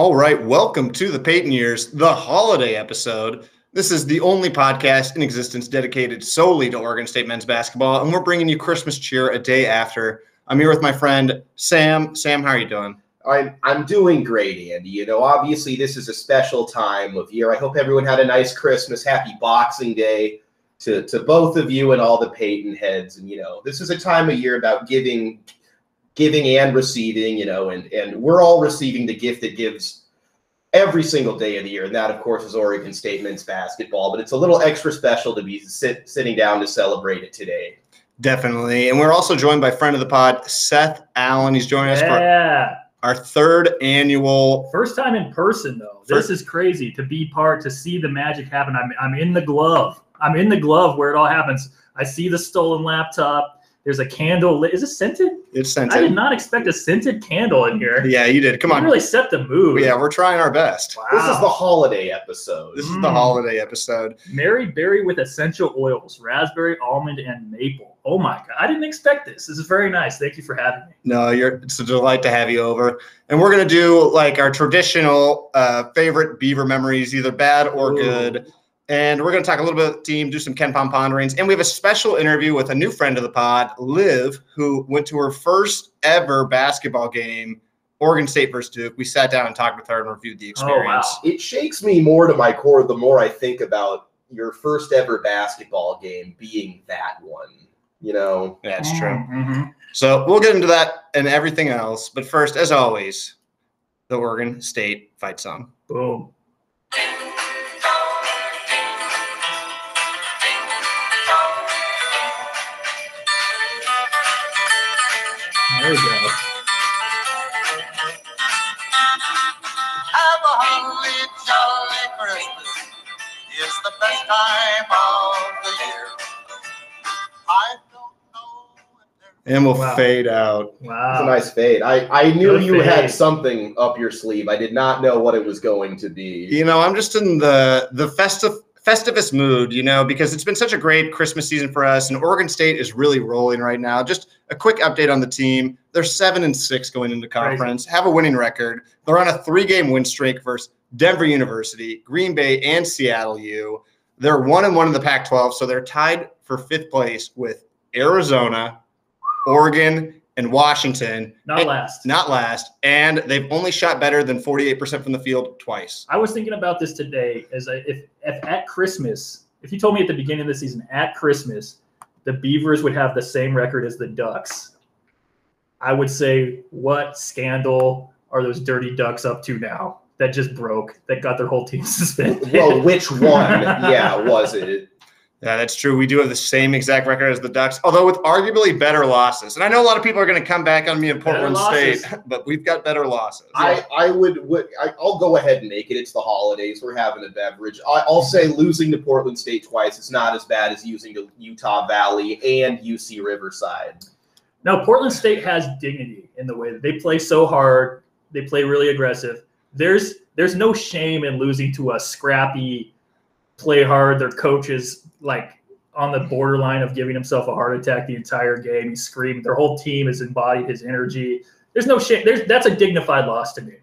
All right, welcome to the Peyton Years, the holiday episode. This is the only podcast in existence dedicated solely to Oregon State men's basketball, and we're bringing you Christmas cheer a day after. I'm here with my friend, Sam. Sam, how are you doing? I'm doing great, Andy. You know, obviously this is a special time of year. I hope everyone had a nice Christmas. Happy Boxing Day to both of you and all the Peyton heads. And, you know, this is a time of year about giving and receiving, you know, and we're all receiving the gift that gives every single day of the year. And that, of course, is Oregon State men's basketball. But it's a little extra special to be sitting down to celebrate it today. Definitely. And we're also joined by friend of the pod, Seth Allen. He's joining us for our third annual. First time in person, though. This is crazy to be part, to see the magic happen. I'm in the glove. I'm in the glove where it all happens. I see the stolen laptop. There's a candle lit. Is it scented? It's scented. I did not expect a scented candle in here. Yeah, you did. Come on. You really set the mood. Yeah, we're trying our best. Wow. This is the holiday episode. This is the holiday episode. Mary berry with essential oils, raspberry, almond, and maple. Oh, my God. I didn't expect this. This is very nice. Thank you for having me. No, it's a delight to have you over. And we're going to do, like, our traditional favorite Beaver memories, either bad or good. And we're going to talk a little bit about the team, do some Ken Pom ponderings. And we have a special interview with a new friend of the pod, Liv, who went to her first ever basketball game, Oregon State versus Duke. We sat down and talked with her and reviewed the experience. Oh, wow. It shakes me more to my core the more I think about your first ever basketball game being that one. You know? That's true. Mm-hmm. So we'll get into that and everything else. But first, as always, the Oregon State fight song. Boom. There we go. Have a holly jolly Christmas. It's the best time of the year. I don't know. And we'll fade out. Wow. It's a nice fade. I knew you had something up your sleeve. I did not know what it was going to be. You know, I'm just in the festivus mood, you know, because it's been such a great Christmas season for us, and Oregon State is really rolling right now. Just a quick update on the team. They're 7-6 going into conference, have a winning record. They're on a 3-game win streak versus Denver University, Green Bay, and Seattle U. They're 1-1 in the Pac-12, so they're tied for 5th place with Arizona, Oregon, and Washington. Not last. And they've only shot better than 48% from the field twice. I was thinking about this today. If at Christmas, if you told me at the beginning of the season, at Christmas, the Beavers would have the same record as the Ducks, I would say, what scandal are those dirty Ducks up to now that just broke, that got their whole team suspended? Well, which one, was it? Yeah, that's true. We do have the same exact record as the Ducks, although with arguably better losses. And I know a lot of people are going to come back on me in Portland State, but we've got better losses. I'll go ahead and make it. It's the holidays. We're having a beverage. I'll say losing to Portland State twice is not as bad as losing to Utah Valley and UC Riverside. Now, Portland State has dignity in the way that they play so hard. They play really aggressive. There's no shame in losing to a scrappy, play hard, their coaches like on the borderline of giving himself a heart attack the entire game. He's screaming. Their whole team has embodied his energy. There's no shame. That's a dignified loss to me.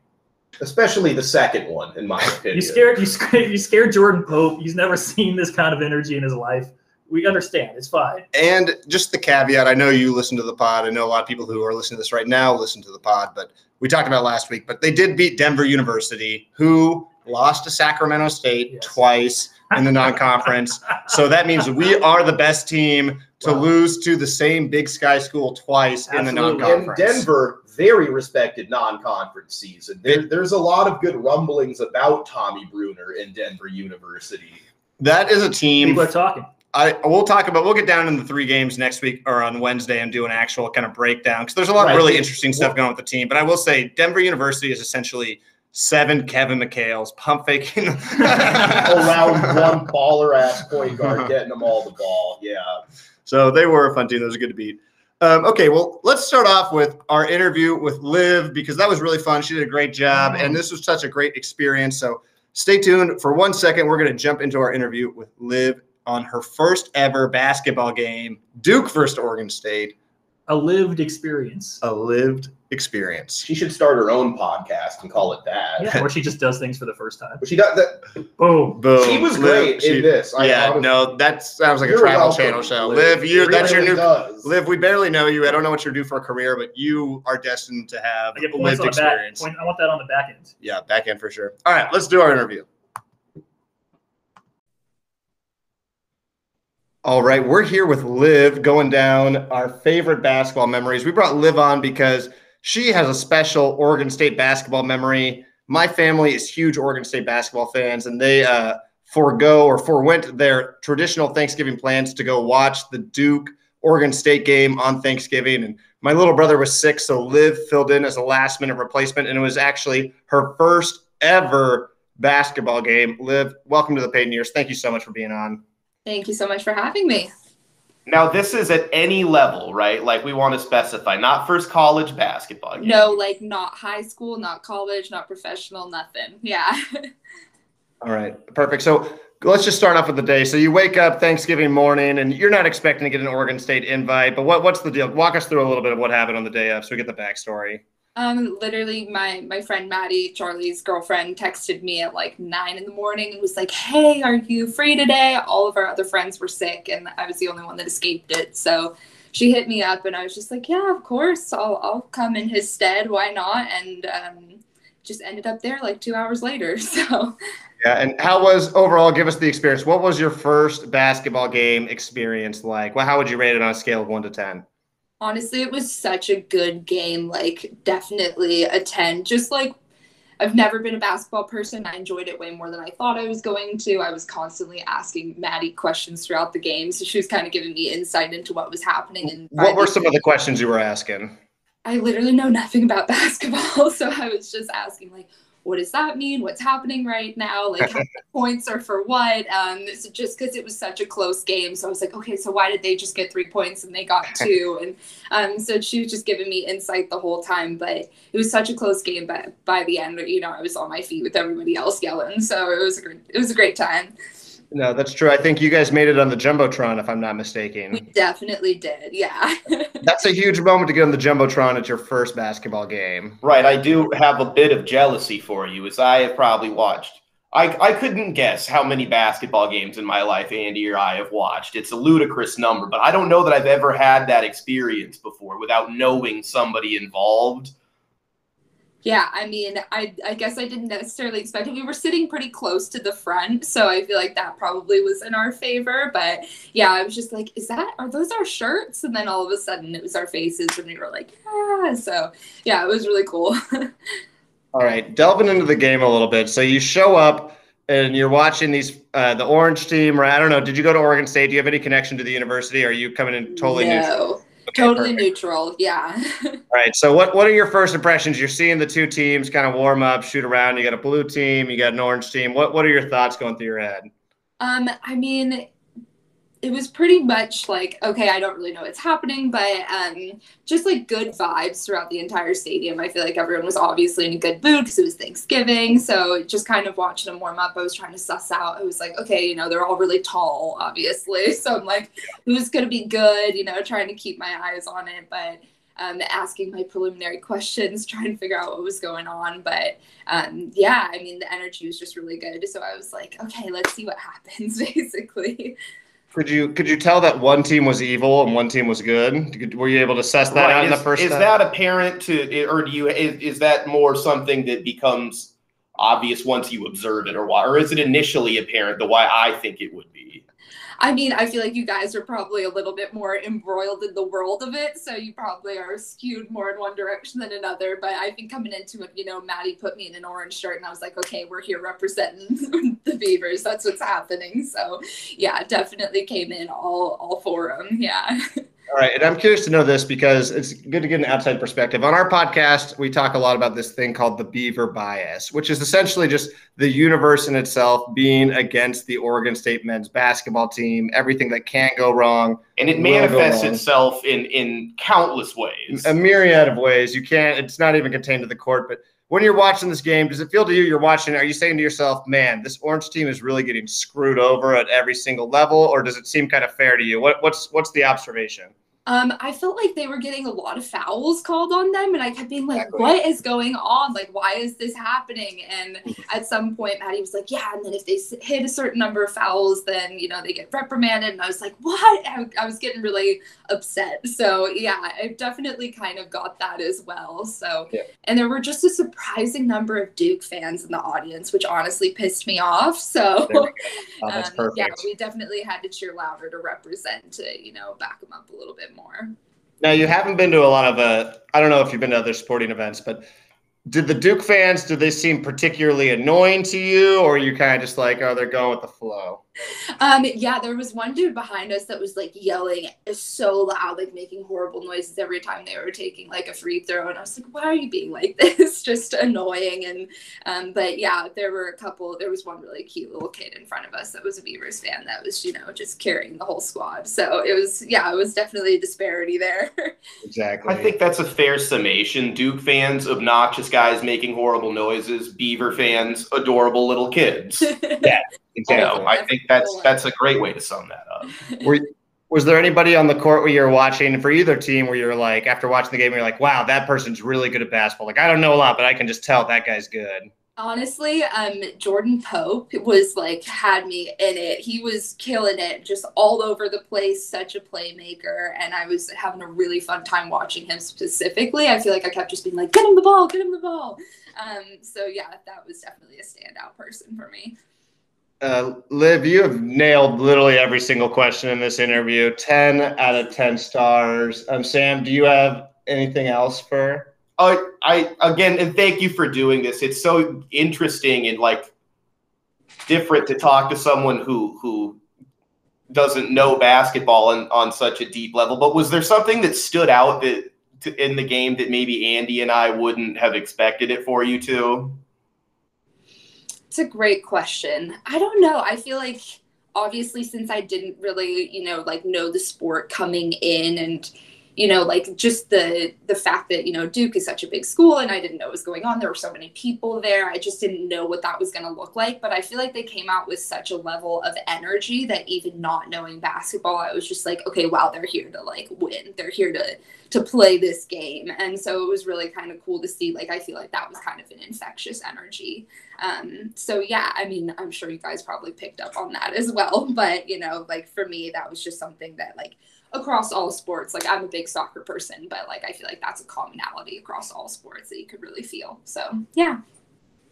Especially the second one, in my opinion. You scared Jordan Pope. He's never seen this kind of energy in his life. We understand. It's fine. And just the caveat, I know you listen to the pod. I know a lot of people who are listening to this right now listen to the pod, but we talked about last week. But they did beat Denver University, who lost to Sacramento State twice in the non-conference. So that means we are the best team to lose to the same Big Sky school twice in the non-conference. And Denver, very respected non-conference season. There's a lot of good rumblings about Tommy Bruner in Denver University. That is a team. People are talking. We'll get down in the 3 games next week or on Wednesday and do an actual kind of breakdown because there's a lot of really interesting stuff going on with the team. But I will say Denver University is essentially 7 Kevin McHale's pump faking around one baller ass point guard, getting them all the ball. Yeah. So they were a fun team. Those are good to beat. Okay. Well, let's start off with our interview with Liv because that was really fun. She did a great job and this was such a great experience. So stay tuned for 1 second. We're going to jump into our interview with Liv on her first ever basketball game, Duke versus Oregon State. A lived experience. A lived experience. She should start her own podcast and call it that. Yeah, or she just does things for the first time. But she got that. Boom. Boom. She was great in this. That sounds like a travel channel show. Liv, that's your new. Liv, we barely know you. I don't know what you're due for a career, but you are destined to have a lived experience. I want that on the back end. Yeah, back end for sure. All right, let's do our interview. All right, we're here with Liv going down our favorite basketball memories. We brought Liv on because she has a special Oregon State basketball memory. My family is huge Oregon State basketball fans, and they forewent their traditional Thanksgiving plans to go watch the Duke-Oregon State game on Thanksgiving. And my little brother was sick, so Liv filled in as a last-minute replacement, and it was actually her first ever basketball game. Liv, welcome to the Peyton Years. Thank you so much for being on. Thank you so much for having me. Now, this is at any level, right? Like, we want to specify, not first college basketball game. No, like, not high school, not college, not professional, nothing. Yeah. All right. Perfect. So let's just start off with the day. So you wake up Thanksgiving morning, and you're not expecting to get an Oregon State invite, but what's the deal? Walk us through a little bit of what happened on the day of so we get the backstory. Literally my friend Maddie, Charlie's girlfriend, texted me at like 9 in the morning and was like, "Hey, are you free today?" All of our other friends were sick and I was the only one that escaped it. So she hit me up and I was just like, "Yeah, of course, I'll come in his stead. Why not?" And, just ended up there like 2 hours later. So yeah. And how was overall, give us the experience. What was your first basketball game experience like? Well, how would you rate it on a scale of 1 to 10? Honestly, it was such a good game, like definitely a 10. Just like, I've never been a basketball person. I enjoyed it way more than I thought I was going to. I was constantly asking Maddie questions throughout the game, so she was kind of giving me insight into what was happening. And what were some of the questions you were asking? I literally know nothing about basketball, so I was just asking, like, what does that mean? What's happening right now? Like, how many points are for what? So just because it was such a close game. So I was like, okay, so why did they just get 3 points and they got 2? And so she was just giving me insight the whole time. But it was such a close game. But by the end, you know, I was on my feet with everybody else yelling. So it was a great time. No, that's true. I think you guys made it on the Jumbotron, if I'm not mistaken. We definitely did, yeah. That's a huge moment to get on the Jumbotron at your first basketball game. Right, I do have a bit of jealousy for you, as I have probably watched. I couldn't guess how many basketball games in my life Andy or I have watched. It's a ludicrous number, but I don't know that I've ever had that experience before without knowing somebody involved. Yeah, I mean, I guess I didn't necessarily expect it. We were sitting pretty close to the front, so I feel like that probably was in our favor. But yeah, I was just like, are those our shirts? And then all of a sudden it was our faces and we were like, yeah. So yeah, it was really cool. All right, delving into the game a little bit. So you show up and you're watching these the Orange team, or I don't know, did you go to Oregon State? Do you have any connection to the university? Or are you coming in totally neutral? Okay, totally perfect. Neutral, yeah. All right, so what are your first impressions? You're seeing the two teams kind of warm up, shoot around. You got a blue team, you got an orange team. What are your thoughts going through your head? I mean, it was pretty much like, okay, I don't really know what's happening, but just like good vibes throughout the entire stadium. I feel like everyone was obviously in a good mood because it was Thanksgiving. So just kind of watching them warm up, I was trying to suss out. I was like, okay, you know, they're all really tall, obviously. So I'm like, who's going to be good? You know, trying to keep my eyes on it, but asking my preliminary questions, trying to figure out what was going on. But yeah, I mean, the energy was just really good. So I was like, okay, let's see what happens, basically. Could you tell that one team was evil and one team was good? Were you able to suss that out in the first? Is that apparent to, or do you? Is that more something that becomes obvious once you observe it, or why? Or is it initially apparent the why I think it would be? I mean, I feel like you guys are probably a little bit more embroiled in the world of it, so you probably are skewed more in one direction than another. But I think coming into it, you know, Maddie put me in an orange shirt, and I was like, okay, we're here representing the Beavers. That's what's happening. So, yeah, definitely came in all for them, yeah. All right, and I'm curious to know this because it's good to get an outside perspective. On our podcast, we talk a lot about this thing called the Beaver bias, which is essentially just the universe in itself being against the Oregon State men's basketball team, everything that can go wrong. And it manifests itself in countless ways. A myriad of ways. You can't, it's not even contained to the court, but when you're watching this game, does it feel to you you're watching, are you saying to yourself, man, this orange team is really getting screwed over at every single level, or does it seem kind of fair to you? What's the observation? I felt like they were getting a lot of fouls called on them, and I kept being like, what is going on? Like, why is this happening? And at some point, Maddie was like, yeah, and then if they hit a certain number of fouls, then, you know, they get reprimanded. And I was like, what? I was getting really upset. So, yeah, I definitely kind of got that as well. So, yeah. And there were just a surprising number of Duke fans in the audience, which honestly pissed me off. So, oh, that's perfect. Yeah, we definitely had to cheer louder to represent, to, you know, back them up a little bit more. Now, you haven't been to a lot of I don't know if you've been to other sporting events, but did the Duke fans, do they seem particularly annoying to you, or are you kind of just like, oh, they're going with the flow? Yeah, there was one dude behind us that was like yelling so loud, like making horrible noises every time they were taking like a free throw, and I was like, why are you being like this? Just annoying. And but yeah, there was one really cute little kid in front of us that was a Beavers fan that was, you know, just carrying the whole squad. So it was, yeah, it was definitely a disparity there. Exactly. I think that's a fair summation. Duke fans, obnoxious guys making horrible noises. Beaver fans, adorable little kids. Yeah. Exactly. I think that's a great way to sum that up. Was there anybody on the court where you're watching for either team where you're like, after watching the game, you're like, wow, that person's really good at basketball. Like, I don't know a lot, but I can just tell that guy's good. Honestly, Jordan Pope was like, had me in it. He was killing it just all over the place, such a playmaker. And I was having a really fun time watching him specifically. I feel like I kept just being like, get him the ball, get him the ball. So yeah, that was definitely a standout person for me. Liv, you have nailed literally every single question in this interview. 10 out of 10 stars. Sam, do you have anything else for? And thank you for doing this. It's so interesting and like different to talk to someone who doesn't know basketball on such a deep level. But was there something that stood out in the game that maybe Andy and I wouldn't have expected it for you to? A great question. I don't know. I feel like obviously since I didn't really, you know, like know the sport coming in, and, you know, like just the fact that, you know, Duke is such a big school and I didn't know what was going on. There were so many people there. I just didn't know what that was going to look like. But I feel like they came out with such a level of energy that even not knowing basketball, I was just like, okay, wow, they're here to like win. They're here to play this game. And so it was really kind of cool to see. Like, I feel like that was kind of an infectious energy. So yeah, I mean, I'm sure you guys probably picked up on that as well. But, you know, like for me, that was just something that like, across all sports, like I'm a big soccer person, but like I feel like that's a commonality across all sports that you could really feel. So yeah.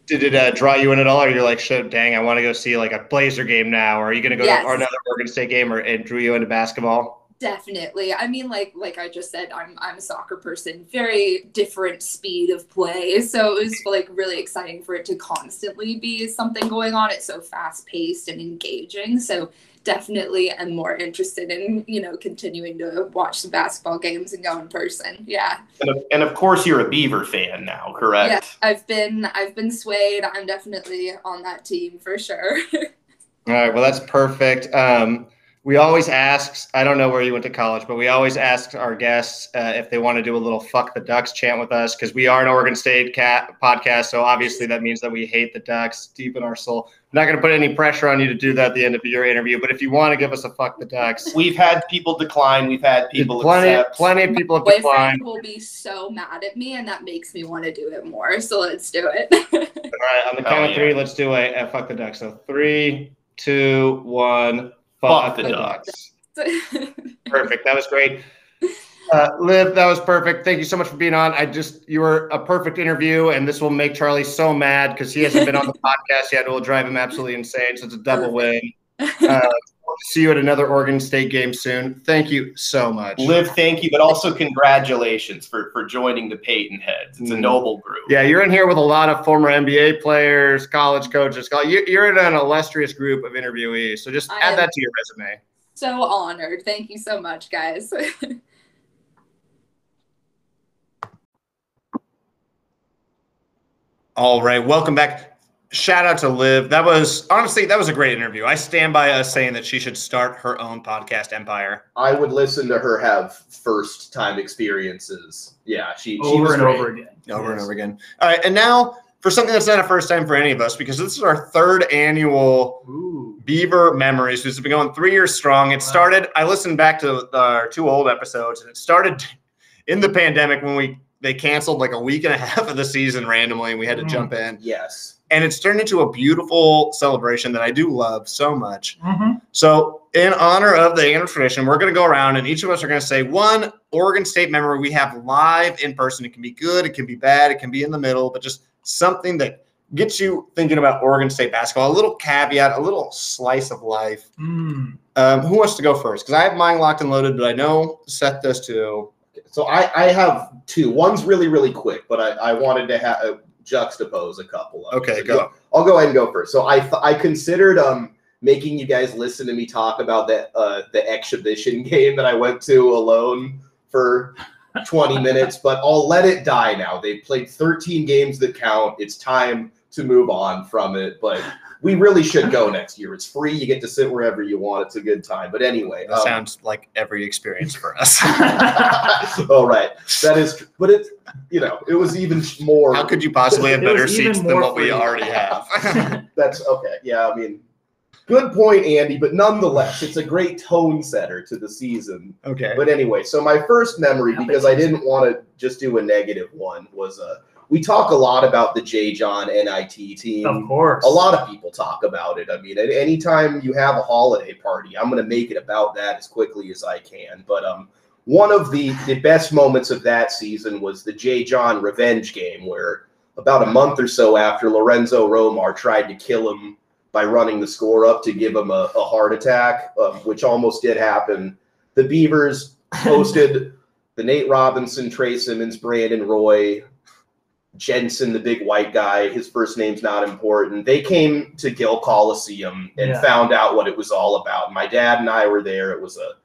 Did it draw you in at all, or you're like, shit, dang, I want to go see like a Blazer game now, or are you gonna go to another Oregon State game, or it drew you into basketball? Definitely. I mean, like I just said, I'm a soccer person, very different speed of play. So it was like really exciting for it to constantly be something going on. It's so fast paced and engaging. So definitely am more interested in, you know, continuing to watch the basketball games and go in person. Yeah. And of course you're a Beaver fan now, correct? Yeah, I've been swayed. I'm definitely on that team for sure. All right. Well, that's perfect. We always ask, I don't know where you went to college, but we always ask our guests if they want to do a little fuck the Ducks chant with us, because we are an Oregon State podcast, so obviously that means that we hate the Ducks deep in our soul. I'm not going to put any pressure on you to do that at the end of your interview, but if you want to give us a fuck the Ducks. We've had people decline. We've had people accept. Plenty of people have declined. My boyfriend will be so mad at me, and that makes me want to do it more, so let's do it. All right, on the count of three, let's do a fuck the Ducks. So 3, 2, 1. Fuck the Ducks. Perfect. That was great. Liv, that was perfect. Thank you so much for being on. You were a perfect interview, and this will make Charlie so mad because he hasn't been on the podcast yet. It will drive him absolutely insane. So it's a double win. See you at another Oregon State game soon. Thank you so much. Liv, thank you, but also congratulations for joining the Peyton Heads. It's a noble group. Yeah, you're in here with a lot of former NBA players, college coaches. You're in an illustrious group of interviewees, so just add that to your resume. So honored. Thank you so much, guys. All right, welcome back. Shout out to Liv. That was honestly a great interview. I stand by us saying that she should start her own podcast empire. I would listen to her have first time experiences. Yeah, she was over and over again. All right, and now for something that's not a first time for any of us, because this is our third annual Beaver Memories, who's been going 3 years strong. It started, I listened back to our two old episodes, and it started in the pandemic when they canceled like a week and a half of the season randomly, and we had to jump in. Yes. And it's turned into a beautiful celebration that I do love so much. Mm-hmm. So in honor of the annual tradition, we're going to go around, and each of us are going to say one Oregon State memory we have live in person. It can be good. It can be bad. It can be in the middle, but just something that gets you thinking about Oregon State basketball. A little caveat, a little slice of life. Mm. Who wants to go first? Because I have mine locked and loaded, but I know Seth does too. So I have two. One's really, really quick, but I wanted to have – juxtapose a couple of them. Go. I'll go ahead and go first. So I considered making you guys listen to me talk about that the exhibition game that I went to alone for 20 minutes, but I'll let it die now. They played 13 games that count. It's time to move on from it, but we really should go next year. It's free. You get to sit wherever you want. It's a good time. But anyway. That sounds like every experience for us. All right. That is true. But it's, you know, it was even more. How could you possibly have better seats than what we already have? That's okay. Yeah, I mean, good point, Andy. But nonetheless, it's a great tone setter to the season. Okay. But anyway, so my first memory, because I didn't want to just do a negative one, was we talk a lot about the JaJuan NIT team. Of course. A lot of people talk about it. I mean, anytime you have a holiday party, I'm going to make it about that as quickly as I can. But one of the best moments of that season was the JaJuan revenge game, where about a month or so after Lorenzo Romar tried to kill him by running the score up to give him a heart attack, which almost did happen, the Beavers hosted the Nate Robinson, Trey Simmons, Brandon Roy, Jensen, the big white guy, his first name's not important. They came to Gill Coliseum and found out what it was all about. My dad and I were there. It was a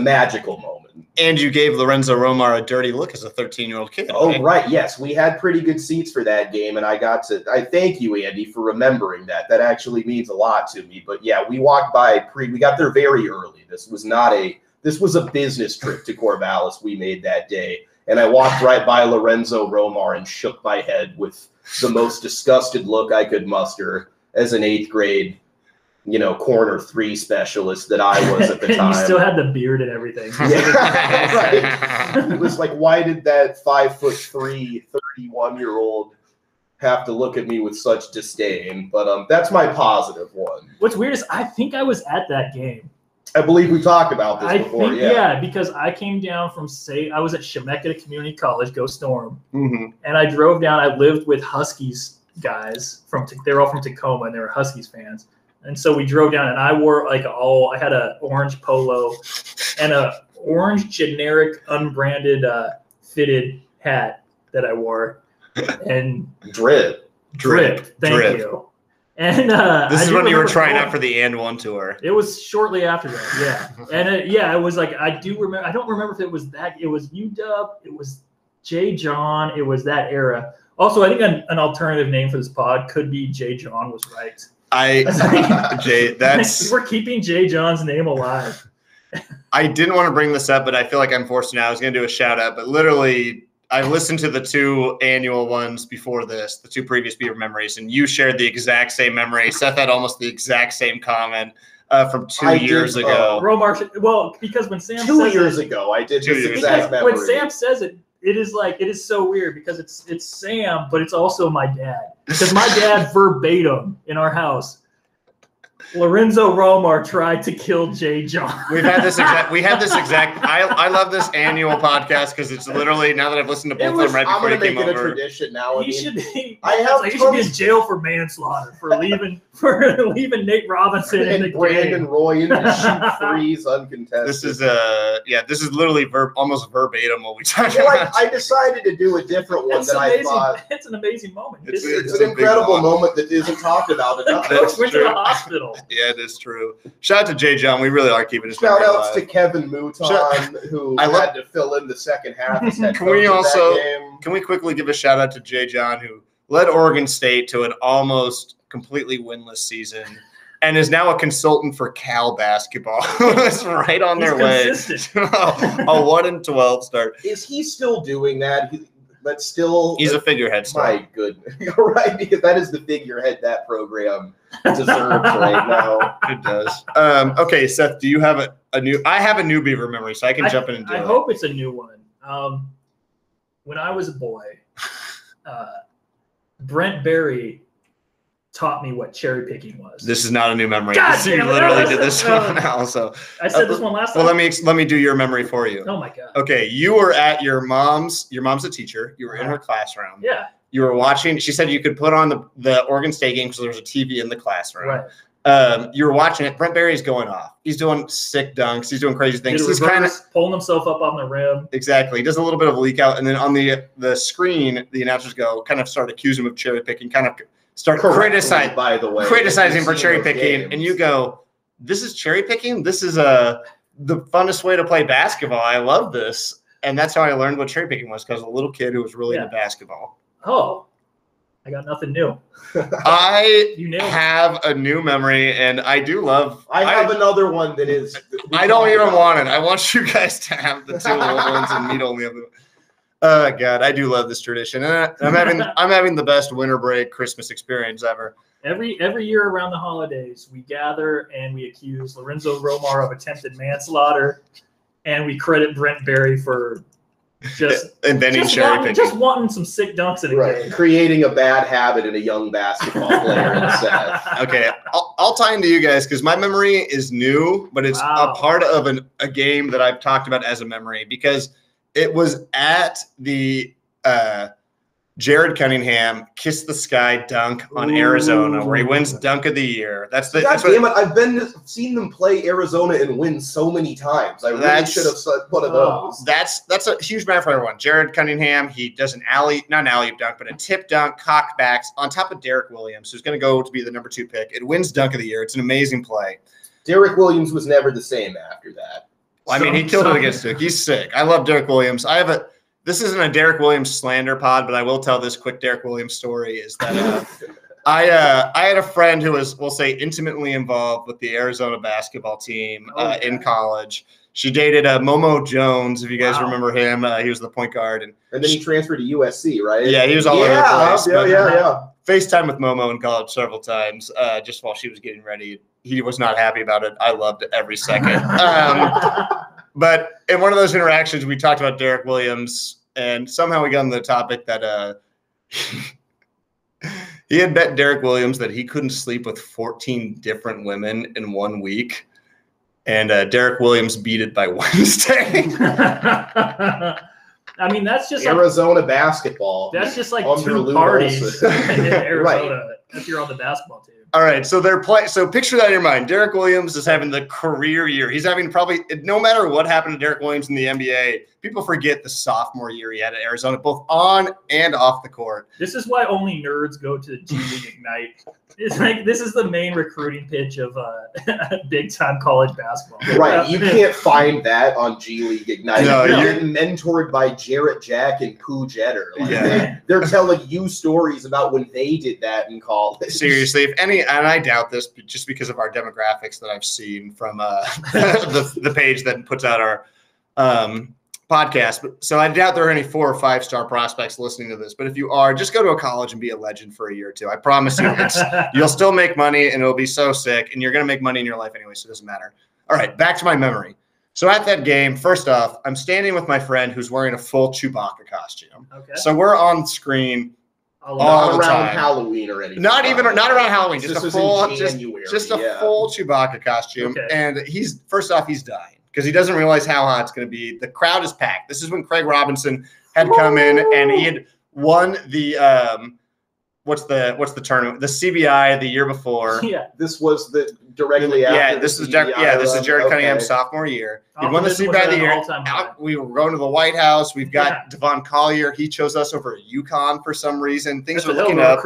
magical moment. And you gave Lorenzo Romar a dirty look as a 13-year-old kid. Oh, right. Yes. We had pretty good seats for that game, and I thank you, Andy, for remembering that. That actually means a lot to me. But yeah, we walked by we got there very early. This was a business trip to Corvallis we made that day. And I walked right by Lorenzo Romar and shook my head with the most disgusted look I could muster as an 8th grade, you know, corner three specialist that I was at the time. You still had the beard and everything. Yeah, right. It was like, why did that 5'3", 31-year-old have to look at me with such disdain? But that's my positive one. What's weird is I think I was at that game. I believe we talked about this before. Yeah, because I came down from I was at Chemeketa Community College, go Storm, and I drove down. I lived with Huskies guys they were all from Tacoma, and they were Huskies fans, and so we drove down, and I wore I had an orange polo and a orange generic unbranded fitted hat that I wore, and drip. Thank you. And this is when you were trying out for the And One tour. It was shortly after that, yeah. And it was like, I do remember. I don't remember if it was that. It was UW. It was JaJuan. It was that era. Also, I think an alternative name for this pod could be JaJuan was right. We're keeping JaJuan's name alive. I didn't want to bring this up, but I feel like I'm forced to now. I was going to do a shout out, but literally. I listened to the two annual ones before this, the two previous Beaver memories, and you shared the exact same memory. Seth had almost the exact same comment from two years ago. Well, because when Sam says it, when Sam says it, it is so weird because it's Sam, but it's also my dad. Because my dad verbatim in our house. Lorenzo Romar tried to kill JaJuan. We had this exact. I love this annual podcast because it's literally now that I've listened to both of them right before he came over. I'm gonna make it a tradition now. He should be in jail for manslaughter for leaving Nate Robinson and Brandon Roy in the shoot threes uncontested. This is literally almost verbatim what we talked about. I decided to do a different one I thought. It's an amazing moment. It's an incredible moment that isn't talked about enough. Went to the hospital. Yeah, it is true. Shout out to JaJuan. We really are keeping it. Shout outs to Kevin Mouton, who had to fill in the second half. Can we quickly give a shout out to JaJuan, who led Oregon State to an almost completely winless season, and is now a consultant for Cal basketball. It's right on their way. A 1-12 start. Is he still doing that? He's a figurehead. My goodness, right? Because that is the figurehead that program deserves right now. It does. Okay, Seth, do you have a new – I have a new Beaver memory, so I can jump in and do it. I hope it's a new one. When I was a boy, Brent Barry taught me what cherry picking was. This is not a new memory. God damn, you literally did this one also. I said this one last time. Well, let me do your memory for you. Oh my God. Okay, you were at your mom's a teacher. You were in her classroom. Yeah. You were watching. She said you could put on the Oregon State game because there was a TV in the classroom. Right. You were watching it. Brent Barry's going off. He's doing sick dunks. He's doing crazy things. He's kind of pulling himself up on the rim. Exactly. He does a little bit of a leak out, and then on the screen, the announcers kind of start accusing him of cherry picking. Kind of start criticizing for cherry picking, games. And you go, "This is cherry picking. This is the funnest way to play basketball. I love this." And that's how I learned what cherry picking was, because a little kid who was really into basketball. Oh, I got nothing new. I have a new memory, and I do love. I have another one that is. I don't even want it. I want you guys to have the two old ones and meet only other. Oh God, I do love this tradition. I'm having the best winter break Christmas experience ever. Every year around the holidays, we gather and we accuse Lorenzo Romar of attempted manslaughter, and we credit Brent Barry for. Just wanting some sick dunks in a game. Creating a bad habit in a young basketball player. Okay, I'll tie into you guys because my memory is new, but it's a part of a game that I've talked about as a memory because it was at the Jared Cunningham kiss the sky dunk on Arizona, where he wins dunk of the year. I've seen them play Arizona and win so many times. I really should have said one of those. That's a huge matter for everyone. Jared Cunningham, he does not an alley-oop dunk, but a tip dunk, cockbacks on top of Derek Williams, who's going to go to be the number 2 pick. It wins dunk of the year. It's an amazing play. Derek Williams was never the same after that. Well, I mean, he killed it against Duke. He's sick. I love Derek Williams. I have a. This isn't a Derek Williams slander pod, but I will tell this quick Derek Williams story is that I had a friend who was, we'll say, intimately involved with the Arizona basketball team in college. She dated Momo Jones, if you guys remember him. He was the point guard. And then he transferred to USC, right? Yeah, he was all over the place. Yeah. FaceTime with Momo in college several times just while she was getting ready. He was not happy about it. I loved every second. But in one of those interactions, we talked about Derek Williams, and somehow we got on the topic that he had bet Derek Williams that he couldn't sleep with 14 different women in 1 week, and Derek Williams beat it by Wednesday. I mean, that's just Arizona basketball. That's just like two parties in Arizona if you're on the basketball team. All right, so they're playing. So picture that in your mind. Derek Williams is having the career year. He's having probably no matter what happened to Derek Williams in the NBA, people forget the sophomore year he had at Arizona, both on and off the court. This is why only nerds go to G League Ignite. It's like this is the main recruiting pitch of big-time college basketball. Right, you can't find that on G League Ignite. No, you're mentored by Jarrett Jack and Pooh Jetter. Like, they're telling you stories about when they did that in college. Seriously, if any. And I doubt this just because of our demographics that I've seen from the page that puts out our podcast. So I doubt there are any 4- or 5-star prospects listening to this. But if you are, just go to a college and be a legend for a year or two. I promise you, you'll still make money, and it'll be so sick. And you're going to make money in your life anyway, so it doesn't matter. All right, back to my memory. So at that game, first off, I'm standing with my friend who's wearing a full Chewbacca costume. Okay. So we're on screen. All around time. Halloween already. Not around Halloween. Just a full Chewbacca costume. Okay. And first off, he's dying because he doesn't realize how hot it's going to be. The crowd is packed. This is when Craig Robinson had come in and he had won the what's the tournament? The CBI the year before. Yeah, this was directly after. This is Jared Cunningham's sophomore year. He won the CBI the year. We were going to the White House. We've got Devon Collier. He chose us over at UConn for some reason. Things are looking up.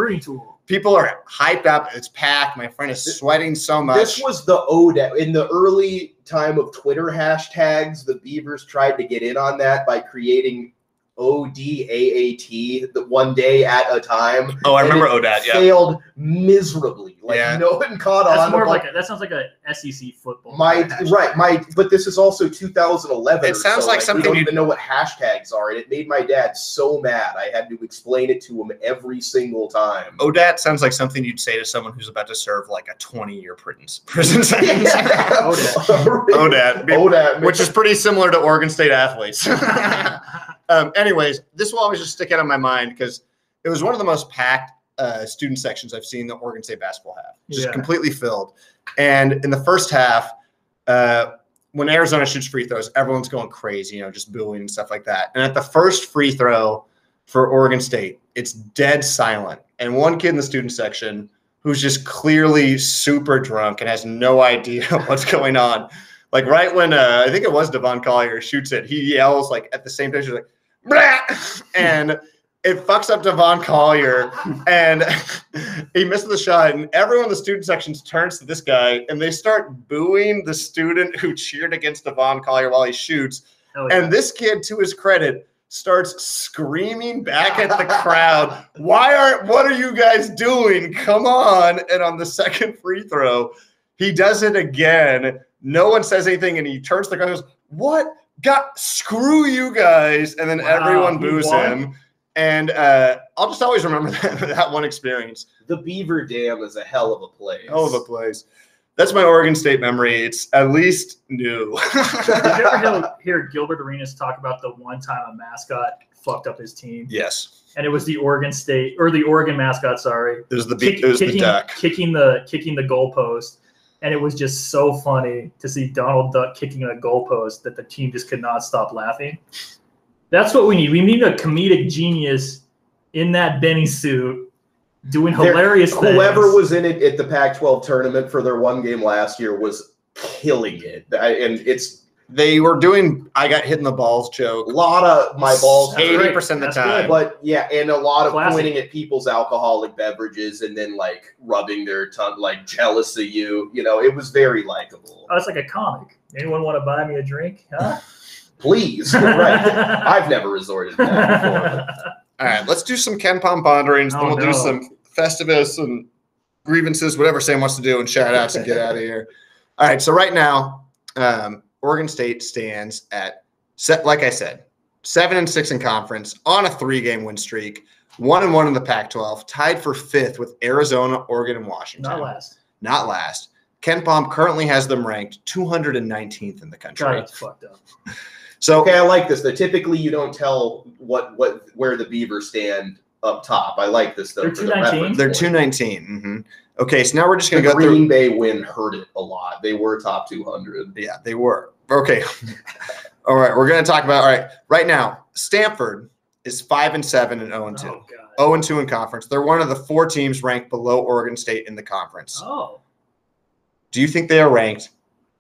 People are hyped up. It's packed. My friend is sweating so much. This was the ODAT. In the early time of Twitter hashtags, the Beavers tried to get in on that by creating ODAT that one day at a time. Oh, I remember ODAT. Yeah, failed miserably. Like no one caught on. That's more like that sounds like a SEC football. But this is also 2011. It sounds like something you don't even know what hashtags are, and it made my dad so mad. I had to explain it to him every single time. ODAT sounds like something you'd say to someone who's about to serve like a 20-year prison sentence. Yeah. ODAT, which is pretty similar to Oregon State athletes. Anyways, this will always just stick out in my mind because it was one of the most packed student sections I've seen the Oregon State basketball have. Just completely filled. And in the first half, when Arizona shoots free throws, everyone's going crazy, you know, just booing and stuff like that. And at the first free throw for Oregon State, it's dead silent. And one kid in the student section who's just clearly super drunk and has no idea what's going on. Like right when I think it was Devon Collier shoots it, he yells like at the same time, he's like, "Brah!" and it fucks up Devon Collier, and he misses the shot. And everyone in the student sections turns to this guy, and they start booing the student who cheered against Devon Collier while he shoots. Oh, yeah. And this kid, to his credit, starts screaming back at the crowd, what are you guys doing? Come on!" And on the second free throw, he does it again. No one says anything, and he turns to the crowd and goes, "What? Screw you guys!" And then everyone boos him. And I'll just always remember that one experience. The Beaver Dam is a hell of a place. Hell of a place. That's my Oregon State memory. It's at least new. Did you ever hear Gilbert Arenas talk about the one time a mascot fucked up his team? Yes. And it was the Oregon mascot. Sorry, it was the duck kicking the goalpost. And it was just so funny to see Donald Duck kicking a goalpost that the team just could not stop laughing. That's what we need. We need a comedic genius in that Benny suit doing hilarious things. Whoever was in it at the Pac-12 tournament for their one game last year was killing it. They were doing "I got hit in the balls" joke. A lot of "my balls" 80% of the time. But yeah, and a lot of pointing at people's alcoholic beverages and then like rubbing their tongue, like jealous of you. You know, it was very likable. Oh, it's like a comic. Anyone want to buy me a drink? Huh? Please. Right. I've never resorted to that before. All right, let's do some Ken Pom ponderings. Then we'll do some Festivus and grievances, whatever Sam wants to do, and shout outs and get out of here. All right, so right now, Oregon State stands at, like I said, 7-6 in conference, on a 3-game win streak, 1-1 in the Pac-12, tied for 5th with Arizona, Oregon, and Washington. Not last. Ken Pom currently has them ranked 219th in the country. God, that's fucked up. So okay, I like this. Though typically you don't tell where the Beavers stand up top. I like this though. They're 219. They're 219. Mm-hmm. Okay, so now we're just going to go through. Green Bay win hurt it a lot. They were top 200. Yeah, they were. Okay. All right, we're going to talk about, right now, Samford is 5-7 and 0-2. Oh, God. 0-2 in conference. They're one of the 4 teams ranked below Oregon State in the conference. Oh. Do you think they are ranked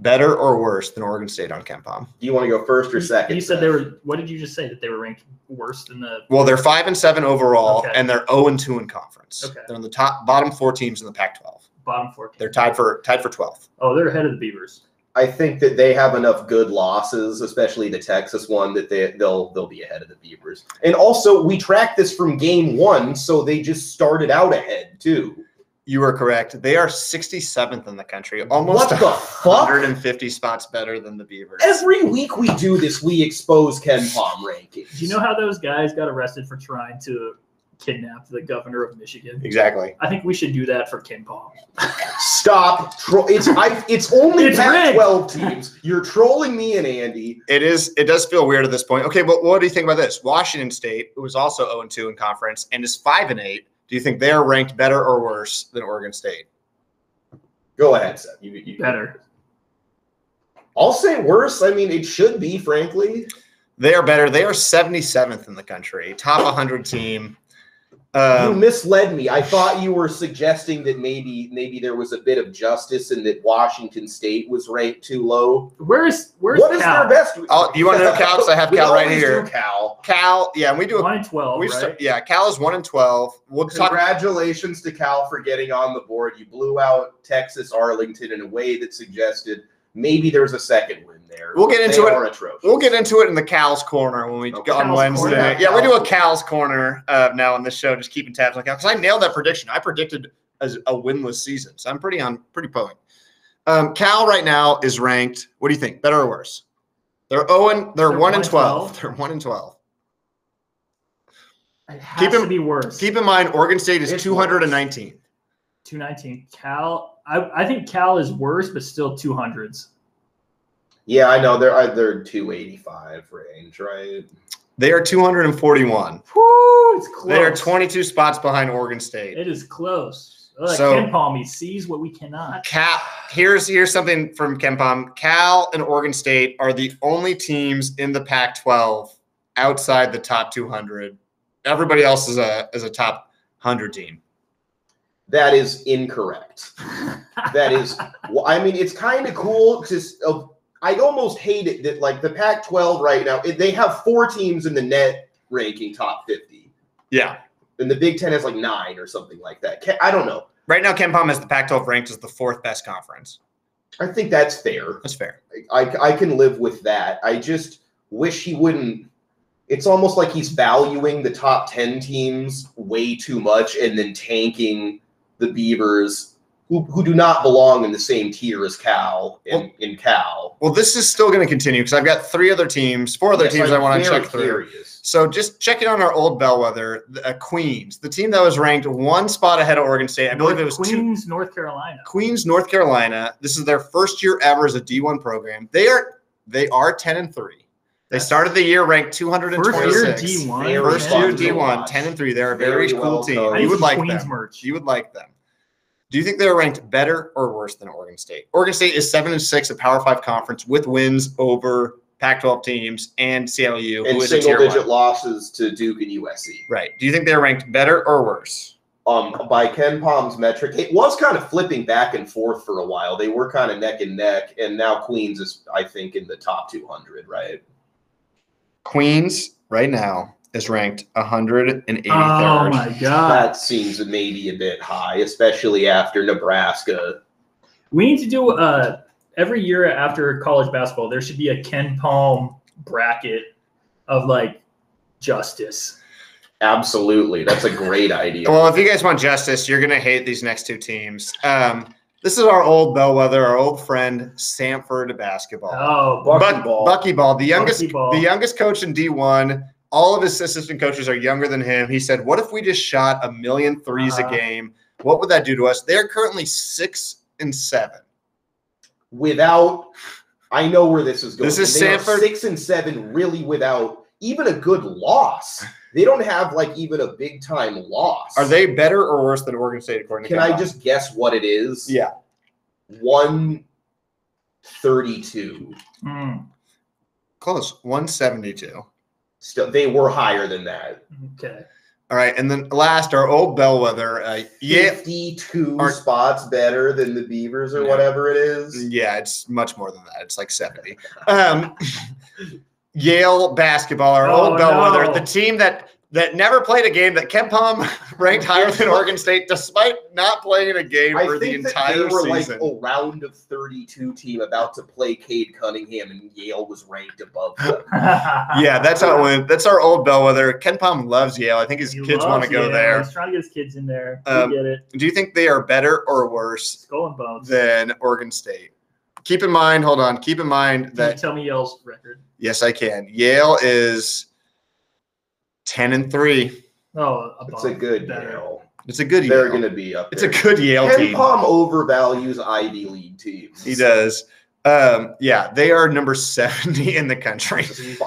better or worse than Oregon State on Ken Pom? Do you want to go first or second? You said they were – what did you just say, that they were ranked worse than the – Well, they're 5-7 overall, okay, and they're 0-2 in conference. Okay. They're in the bottom 4 teams in the Pac-12. Bottom 4 teams. They're tied for 12th. Oh, they're ahead of the Beavers. I think that they have enough good losses, especially the Texas one, that they'll be ahead of the Beavers. And also, we tracked this from game 1, so they just started out ahead too. You are correct. They are 67th in the country, almost 150 spots better than the Beavers. Every week we do this, we expose Ken Pom rankings. Do you know how those guys got arrested for trying to kidnap the governor of Michigan? Exactly. I think we should do that for Ken Pom. Stop. It's only Pac-12 teams. You're trolling me and Andy. It is. It does feel weird at this point. Okay, but what do you think about this? Washington State, who was also 0-2 in conference and is 5-8. Do you think they're ranked better or worse than Oregon State? Go ahead, Seth. You better. I'll say worse. I mean, it should be, frankly. They are better. They are 77th in the country, top 100 team. You misled me. I thought you were suggesting that maybe there was a bit of justice and that Washington State was ranked too low. What is Cal? Their best? Oh, you want to know Cal? So I have Cal right here. Cal, yeah, we do 1-12. Cal is 1-12. Congratulations to Cal for getting on the board. You blew out Texas Arlington in a way that suggested Maybe there's a second win there. We'll get into it. We'll get into it in the Cal's Corner when we go on Wednesday. Corner. Yeah, we do a Cal's Corner now on this show, just keeping tabs on Cal. Because I nailed that prediction. I predicted as a winless season, so I'm pretty potent. Cal right now is ranked. What do you think? Better or worse? They're 1-12. They're 1-12. It has to be worse. Keep in mind, Oregon State is 219. Worse. 219. Cal, I think Cal is worse, but still 200s. Yeah, I know. They're 285 range, right? They are 241. Woo, it's close. They are 22 spots behind Oregon State. It is close. So, Ken Pom, he sees what we cannot. Cal, here's something from Ken Pom. Cal and Oregon State are the only teams in the Pac-12 outside the top 200. Everybody else is a top 100 team. That is incorrect. That is, well, I mean, it's kind of cool because I almost hate it that like the Pac-12 right now, they have 4 teams in the net ranking top 50. Yeah. And the Big Ten has like 9 or something like that. I don't know. Right now, Ken Pom has the Pac-12 ranked as the 4th best conference. I think that's fair. That's fair. I can live with that. I just wish he wouldn't. It's almost like he's valuing the top 10 teams way too much and then tanking the Beavers, who do not belong in the same tier as Cal in Cal. Well, this is still going to continue because I've got 4 other teams I want to check through. So just checking on our old bellwether, Queens, the team that was ranked 1 spot ahead of Oregon State. I believe it was Queens, North Carolina. This is their first year ever as a D1 program. They are 10-3. They started the year ranked 226. First year D1, 10-3. They're a very cool team. You would like them. You would like them. Do you think they're ranked better or worse than Oregon State? Oregon State is 7-6, a Power 5 conference with wins over Pac-12 teams and CLU, and single-digit losses to Duke and USC. Right. Do you think they're ranked better or worse? By Ken Pom's metric, it was kind of flipping back and forth for a while. They were kind of neck and neck, and now Queens is, I think, in the top 200, right? Queens right now is ranked 183rd. Oh, my God. That seems maybe a bit high, especially after Nebraska. We need to do every year after college basketball, there should be a Ken Pom bracket of, like, justice. Absolutely. That's a great idea. Well, if you guys want justice, you're going to hate these next 2 teams. This is our old bellwether, our old friend, Samford basketball. Oh, Buckyball. The youngest coach in D1. All of his assistant coaches are younger than him. He said, what if we just shot 1 million threes a game? What would that do to us? They're currently 6-7. I know where this is going. This is Samford. 6-7 really without even a good loss. They don't have, like, even a big-time loss. Are they better or worse than Oregon State, according to Ken Pom? Can I just guess what it is? Yeah. 132. Mm. Close. 172. Still, they were higher than that. Okay. All right, and then last, our old bellwether. 52 spots better than the Beavers or whatever it is. Yeah, it's much more than that. It's like 70. Yale basketball, our old bellwether, the team that never played a game that Ken Pom ranked higher than Oregon State, despite not playing a game for the entire season. I think they were like a round of 32 team about to play Cade Cunningham, and Yale was ranked above them. Yeah, that's how it went. That's our old bellwether. Ken Pom loves Yale. I think his kids want to go there. He's trying to get his kids in there. We get it. Do you think they are better or worse than Oregon State? Keep in mind, hold on. Keep in mind that. Can you tell me Yale's record? Yes, I can. Yale is 10-3. Oh, it's a good Yale. It's a good Yale. They're going to be up there. It's a good Yale team. Ken Pom overvalues Ivy League teams. He does. Yeah, they are number 70 in the country.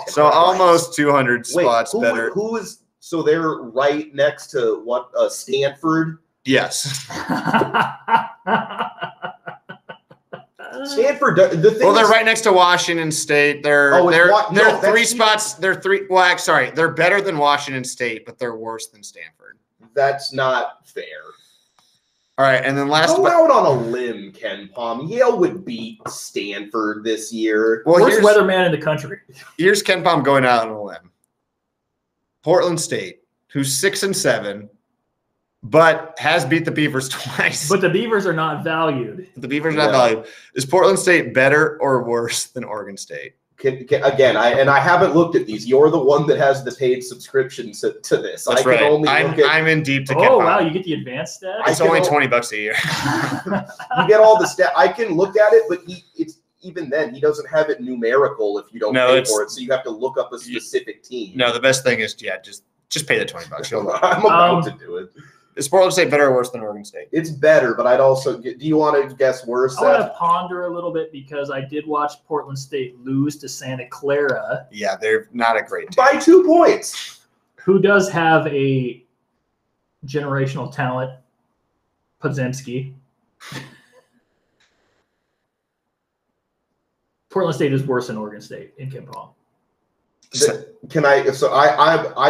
So almost 200 spots better. So they're right next to what? Stanford? Yes. Stanford. They're right next to Washington State. They're better than Washington State, but they're worse than Stanford. That's not fair. All right, and then last. Go out on a limb, Ken Pom. Yale would beat Stanford this year. Well, worst weatherman in the country. Here's Ken Pom going out on a limb. Portland State, who's 6-7, but has beat the Beavers twice. But the Beavers are not valued. The Beavers are not valued. Is Portland State better or worse than Oregon State? I haven't looked at these. You're the one that has the paid subscription to this. That's right. I'm in deep to get. Oh, wow. You get the advanced stats? It's only $20 a year. You get all the stats. I can look at it, but even then, he doesn't have it numerical if you don't pay for it, so you have to look up a specific team. No, the best thing is, just pay the $20. I'm about to do it. Is Portland State better or worse than Oregon State? It's better, but I'd also do you want to guess worse? I want to ponder a little bit because I did watch Portland State lose to Santa Clara. Yeah, they're not a great team. By 2 points. Who does have a generational talent? Podzemski. Portland State is worse than Oregon State in Ken Pom. I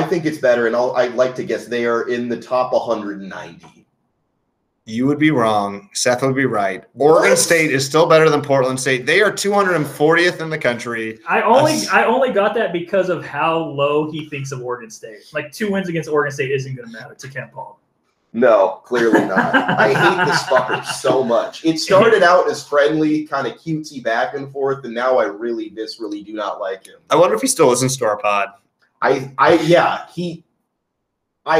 think it's better, and I'd like to guess they are in the top 190. You would be wrong. Seth would be right. Oregon State is still better than Portland State. They are 240th in the country. I only got that because of how low he thinks of Oregon State. Like 2 wins against Oregon State isn't going to matter to Ken Pom. No, clearly not. I hate this fucker so much. It started out as friendly, kind of cutesy back and forth, and now I really viscerally do not like him. I wonder if he still listens to our pod. I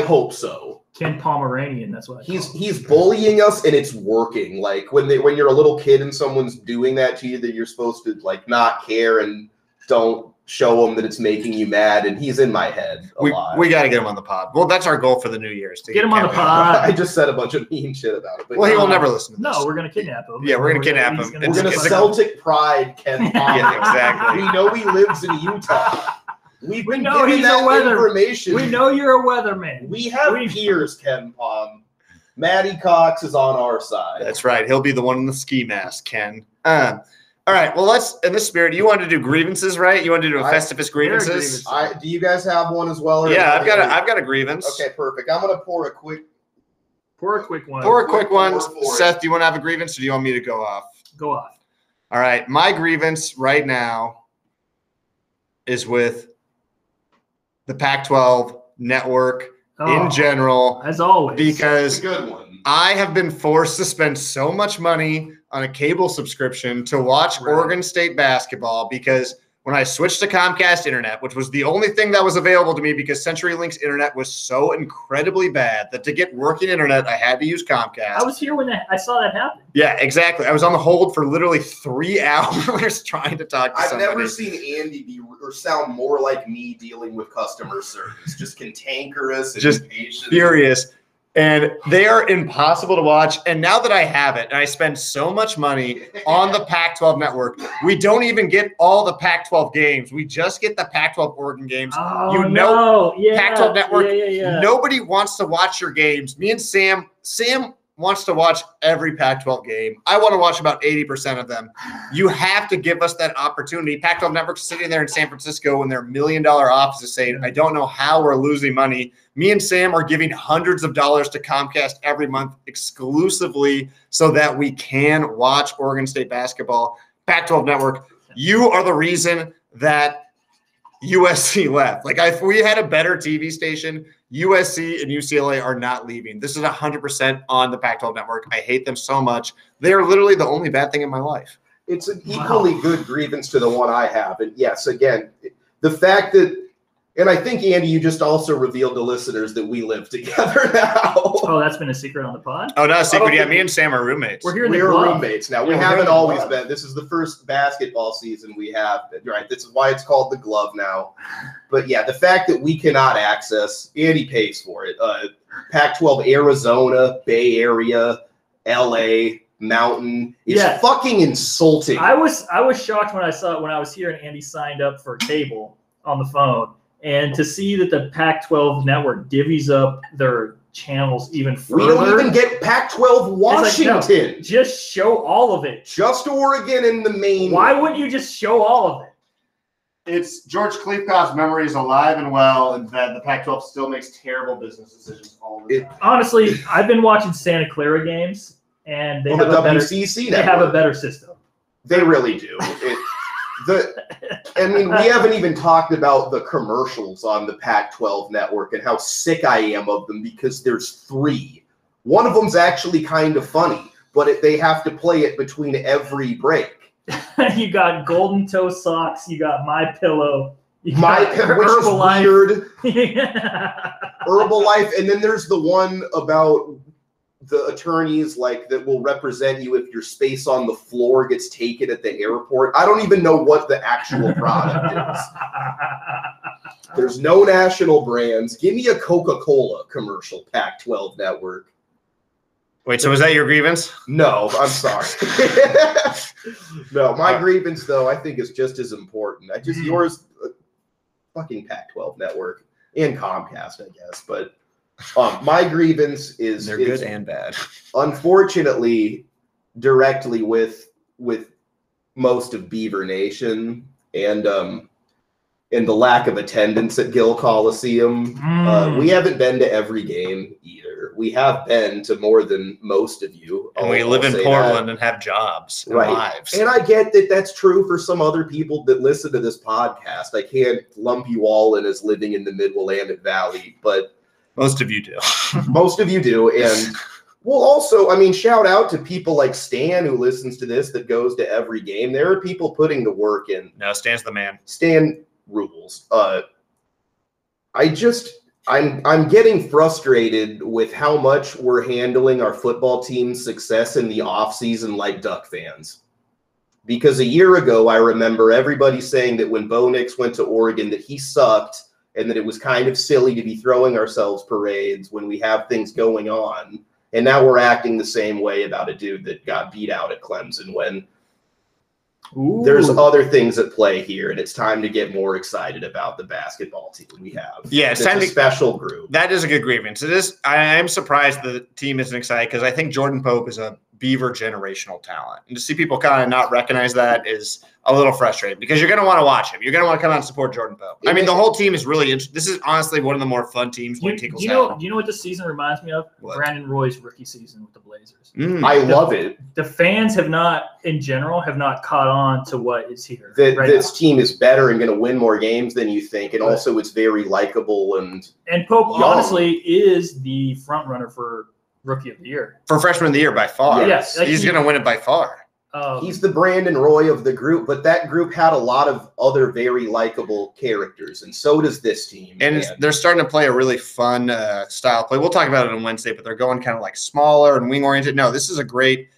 hope so. Ken Pomeranian, that's what I he's bullying us, and it's working. Like when you're a little kid and someone's doing that to you, that you're supposed to like not care and don't show him that it's making you mad, and he's in my head a lot. We got to get him on the pod. Well, that's our goal for the New Year's. To get him on the pod. I just said a bunch of mean shit about it. But well, he will never listen to this. No, we're going to kidnap him. Yeah, we're going to kidnap him. We're going to Celtic pride Ken Pom. Yeah, exactly. We know he lives in Utah. We know he's a weatherman. We know you're a weatherman. We have peers, Ken Pom. Maddie Cox is on our side. That's right. He'll be the one in the ski mask, Ken. All right, well, in this spirit, you wanted to do grievances, right? You wanted to do a Festivus grievances? Do you guys have one as well? Yeah, I've got a grievance. Okay, perfect. I'm going to pour a quick one. Seth, do you want to have a grievance or do you want me to go off? Go off. All right, my grievance right now is with the Pac-12 network in general. As always. Because a good one. I have been forced to spend so much money on a cable subscription to watch Oregon State basketball because when I switched to Comcast internet, which was the only thing that was available to me because CenturyLink's internet was so incredibly bad that to get working internet, I had to use Comcast. I was here when I saw that happen. Yeah, exactly. I was on the hold for literally 3 hours trying to talk to somebody. I've never seen Andy sound more like me dealing with customer service, just cantankerous and just impatient. Furious. And they are impossible to watch. And now that I have it, and I spend so much money on the Pac-12 network, we don't even get all the Pac-12 games. We just get the Pac-12 Oregon games. Oh, no. Yeah. Pac-12 network, nobody wants to watch your games. Me and Sam wants to watch every Pac-12 game. I want to watch about 80% of them. You have to give us that opportunity. Pac-12 Network's sitting there in San Francisco in their $1 million offices saying, I don't know how we're losing money. Me and Sam are giving hundreds of dollars to Comcast every month exclusively so that we can watch Oregon State basketball. Pac-12 Network, you are the reason that USC left. Like if we had a better TV station, USC and UCLA are not leaving. This is 100% on the Pac-12 network. I hate them so much. They are literally the only bad thing in my life. It's an equally good grievance to the one I have. And yes, again, the fact that, and I think, Andy, you just also revealed to listeners that we live together now. Oh, that's been a secret on the pod? Oh, not a secret. Yeah, me and Sam are roommates. We're here in the club. We're roommates now. Yeah, we haven't always been. This is the first basketball season we have. Right. This is why it's called the glove now. But, yeah, the fact that we cannot access, Andy pays for it, Pac-12 Arizona, Bay Area, L.A., Mountain is fucking insulting. I was shocked when I saw it when I was here and Andy signed up for cable on the phone. And to see that the Pac-12 network divvies up their channels even further. We don't even get Pac-12 Washington. Like, no, just show all of it. Just Oregon in the main. Why wouldn't you just show all of it? It's George Klefkoff's memory is alive and well, and that the Pac-12 still makes terrible business decisions all the time. Honestly, I've been watching Santa Clara games, and they have a WCC network. They have a better system. They really do. I mean, we haven't even talked about the commercials on the Pac-12 network and how sick I am of them because there's 3. One of them's actually kind of funny, but they have to play it between every break. You got Golden Toe Socks. You got My Pillow. You got Herbalife. Which is weird. Yeah. Herbalife. And then there's the one about the attorneys that will represent you if your space on the floor gets taken at the airport. I don't even know what the actual product is. There's no national brands. Give me a Coca-Cola commercial, Pac-12 Network. Wait, so was that your grievance? No, I'm sorry. No, my grievance, though, I think is just as important. Yours, fucking Pac-12 Network and Comcast, I guess. But my grievance is... They're good and bad. Unfortunately, directly with most of Beaver Nation and the lack of attendance at Gill Coliseum. We haven't been to every game either. We have been to more than most of you. And we live in Portland and have jobs and lives. And I get that that's true for some other people that listen to this podcast. I can't lump you all in as living in the Mid-Willamette Valley, but... Most of you do. Most of you do. And, well, also, I mean, shout out to people like Stan who listens to this that goes to every game. There are people putting the work in. No, Stan's the man. Stan... rules. I'm getting frustrated with how much we're handling our football team's success in the offseason like Duck fans. Because a year ago, I remember everybody saying that when Bo Nix went to Oregon that he sucked and that it was kind of silly to be throwing ourselves parades when we have things going on. And now we're acting the same way about a dude that got beat out at Clemson when... Ooh. There's other things at play here, and it's time to get more excited about the basketball team we have. Yeah, it's a special group. That is a good grievance. It is. I am surprised the team isn't excited because I think Jordan Pope is a Beaver generational talent, and to see people kind of not recognize that is a little frustrating because you're going to want to watch him. You're going to want to come out and support Jordan Pope. I mean, the whole team is really. This is honestly one of the more fun teams. You know what this season reminds me of? What? Brandon Roy's rookie season with the Blazers. I love it. The fans in general have not caught on to what is here. This team is better and going to win more games than you think, and also it's very likable and Pope young. Honestly is the front runner for Rookie of the Year. For Freshman of the Year by far. Yes. He's going to win it by far. He's the Brandon Roy of the group, but that group had a lot of other very likable characters, and so does this team. And they're starting to play a really fun style play. We'll talk about it on Wednesday, but they're going kind of like smaller and wing-oriented. No, this is a great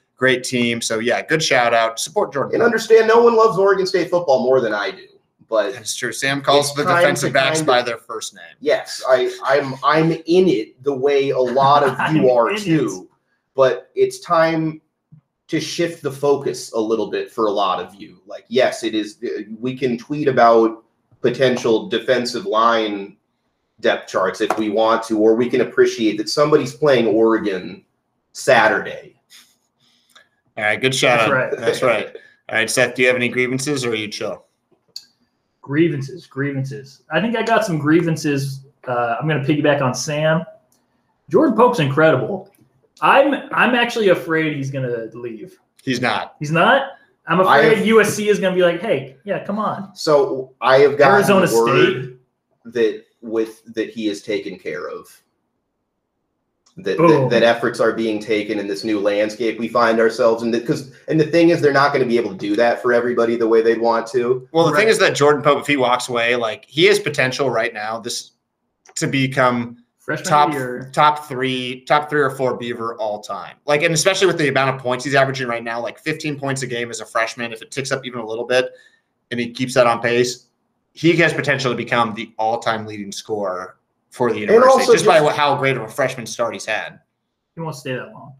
team. So, yeah, good shout-out. Support Jordan. And understand no one loves Oregon State football more than I do. But that's true. Sam calls the defensive backs by their first name. Yes, I'm in it the way a lot of you are too. But it's time to shift the focus a little bit for a lot of you. Like, yes, it is. We can tweet about potential defensive line depth charts if we want to, or we can appreciate that somebody's playing Oregon Saturday. All right, good shout out. That's right. All right, Seth, do you have any grievances, or are you chill? Grievances. I think I got some grievances. I'm going to piggyback on Sam. Jordan Pope's incredible. I'm actually afraid he's going to leave. He's not. He's not? I'm afraid USC is going to be like, hey, yeah, come on. So I have got Arizona State that he is taken care of. That efforts are being taken in this new landscape we find ourselves in. And the thing is, they're not going to be able to do that for everybody the way they'd want to. Well, the thing is that Jordan Pope, if he walks away, he has potential right now to become top three or four Beaver all time. And especially with the amount of points he's averaging right now, 15 points a game as a freshman, if it ticks up even a little bit and he keeps that on pace, he has potential to become the all-time leading scorer for the university, just by how great of a freshman start he's had. He won't stay that long.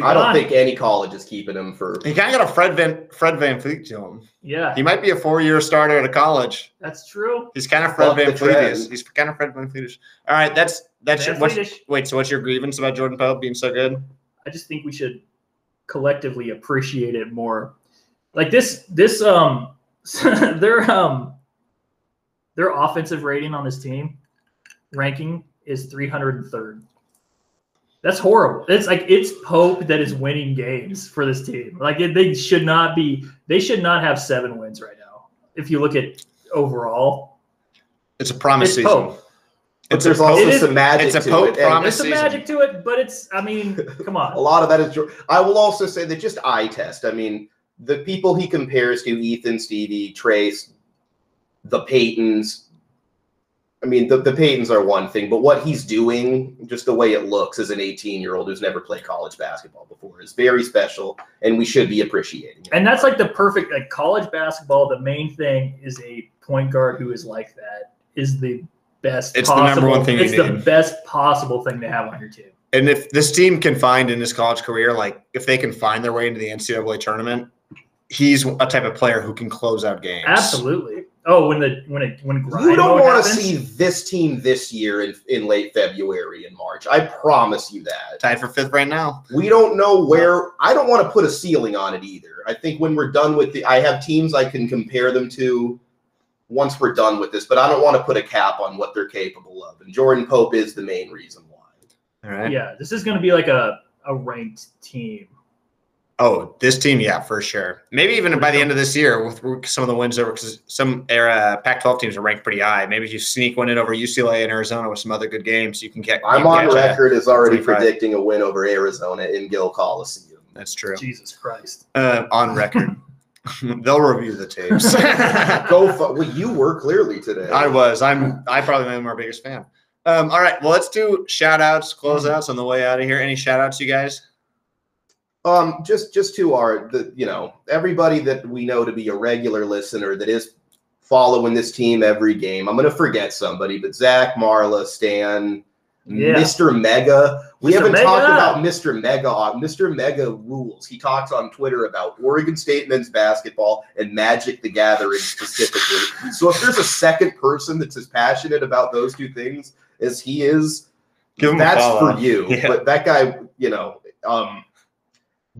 I don't think any college is keeping him for. He kind of got a Fred VanVleet to him. Yeah, he might be a four-year starter at a college. That's true. He's kind of Fred VanVleet. He's kind of Fred VanVleet. All right, that's your. Wait, so what's your grievance about Jordan Pope being so good? I just think we should collectively appreciate it more. Their offensive rating on this team. Ranking is 303rd. That's horrible. It's Pope that is winning games for this team. They should not have 7 wins right now. If you look at overall, it's a promise season. Pope. But there's also some magic to it. It's a Pope promise. There's some magic to it, but it's, I mean, come on. A lot of that is, I will also say that just eye test. I mean, the people he compares to, Ethan, Stevie, Trace, the Peytons. I mean, the Peytons are one thing, but what he's doing, just the way it looks as an 18-year-old who's never played college basketball before, is very special, and we should be appreciating it. And that's like the perfect, like college basketball, the main thing is a point guard who is like that is the best possible. It's the number one thing you need. It's the best possible thing to have on your team. And if this team can find in his college career, like if they can find their way into the NCAA tournament, he's a type of player who can close out games. Absolutely. Oh, when you don't want to see this team this year in late February and March. I promise you that. Tied for fifth right now. We don't know where. I don't want to put a ceiling on it either. I think when we're done with the, I have teams I can compare them to once we're done with this, but I don't want to put a cap on what they're capable of. And Jordan Pope is the main reason why. All right. Yeah, this is going to be like a ranked team. Oh, this team, yeah, for sure. Maybe even by the end of this year with some of the wins over, because some Pac-12 teams are ranked pretty high. Maybe if you sneak one in over UCLA and Arizona with some other good games, you can get. I'm on record as already predicting a win over Arizona in Gill Coliseum. That's true. Jesus Christ. On record. They'll review the tapes. Well, you were clearly today. I was. I probably am our biggest fan. All right. Well, let's do shout-outs, closeouts on the way out of here. Any shout-outs, you guys? Just to everybody that we know to be a regular listener that is following this team every game. I'm going to forget somebody, but Zach, Marla, Stan, Mr. Mega. We haven't talked about Mr. Mega. Mr. Mega rules. He talks on Twitter about Oregon State men's basketball and Magic the Gathering specifically. So if there's a second person that's as passionate about those two things as he is, that's for you. Yeah. But that guy,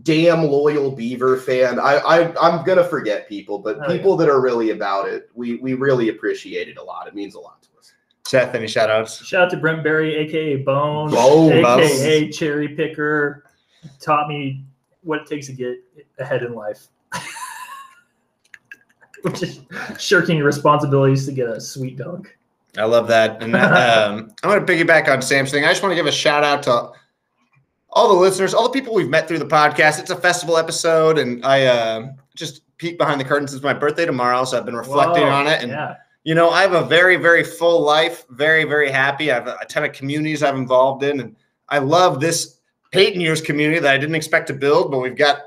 damn loyal Beaver fan. I'm gonna forget people, but people that are really about it, we really appreciate it a lot. It means a lot to us. Seth, any shout outs? Shout out to Brent Barry, aka Bones, aka Cherry Picker. Taught me what it takes to get ahead in life. Just shirking responsibilities to get a sweet dunk. I love that. And I'm gonna piggyback on Sam's thing. I just want to give a shout out to all the listeners, all the people we've met through the podcast. It's a festival episode, and I just peeked behind the curtains. It's my birthday tomorrow, so I've been reflecting on it. And, I have a very, very full life, very, very happy. I have a ton of communities I'm involved in, and I love this Peyton Years community that I didn't expect to build, but we've got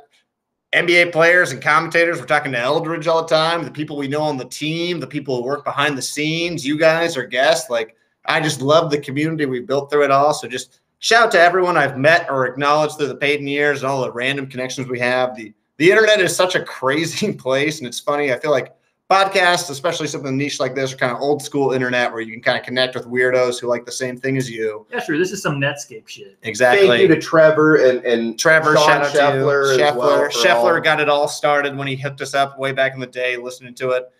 NBA players and commentators. We're talking to Eldridge all the time, the people we know on the team, the people who work behind the scenes, you guys are guests. Like, I just love the community we built through it all, so just – shout out to everyone I've met or acknowledged through the Peyton Years and all the random connections we have. The internet is such a crazy place, and it's funny. I feel like podcasts, especially something niche like this, are kind of old school internet where you can kind of connect with weirdos who like the same thing as you. Yeah, sure. This is some Netscape shit. Exactly. Thank you to Trevor and Trevor, Sean, shout out Scheffler to you. Scheffler got it all started when he hooked us up way back in the day, listening to it.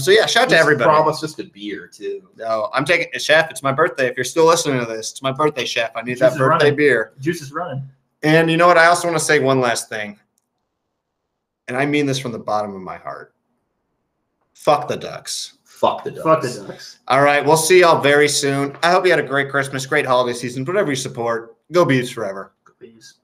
So yeah, shout out to everybody. Promised us a beer too. No, I'm taking it, Chef. It's my birthday. If you're still listening to this, it's my birthday, Chef. I need that birthday beer. Juice is running. And you know what? I also want to say one last thing. And I mean this from the bottom of my heart. Fuck the Ducks. Fuck the Ducks. Fuck the Ducks. All right. We'll see y'all very soon. I hope you had a great Christmas, great holiday season, whatever you support. Go Beavs forever. Go Beavs.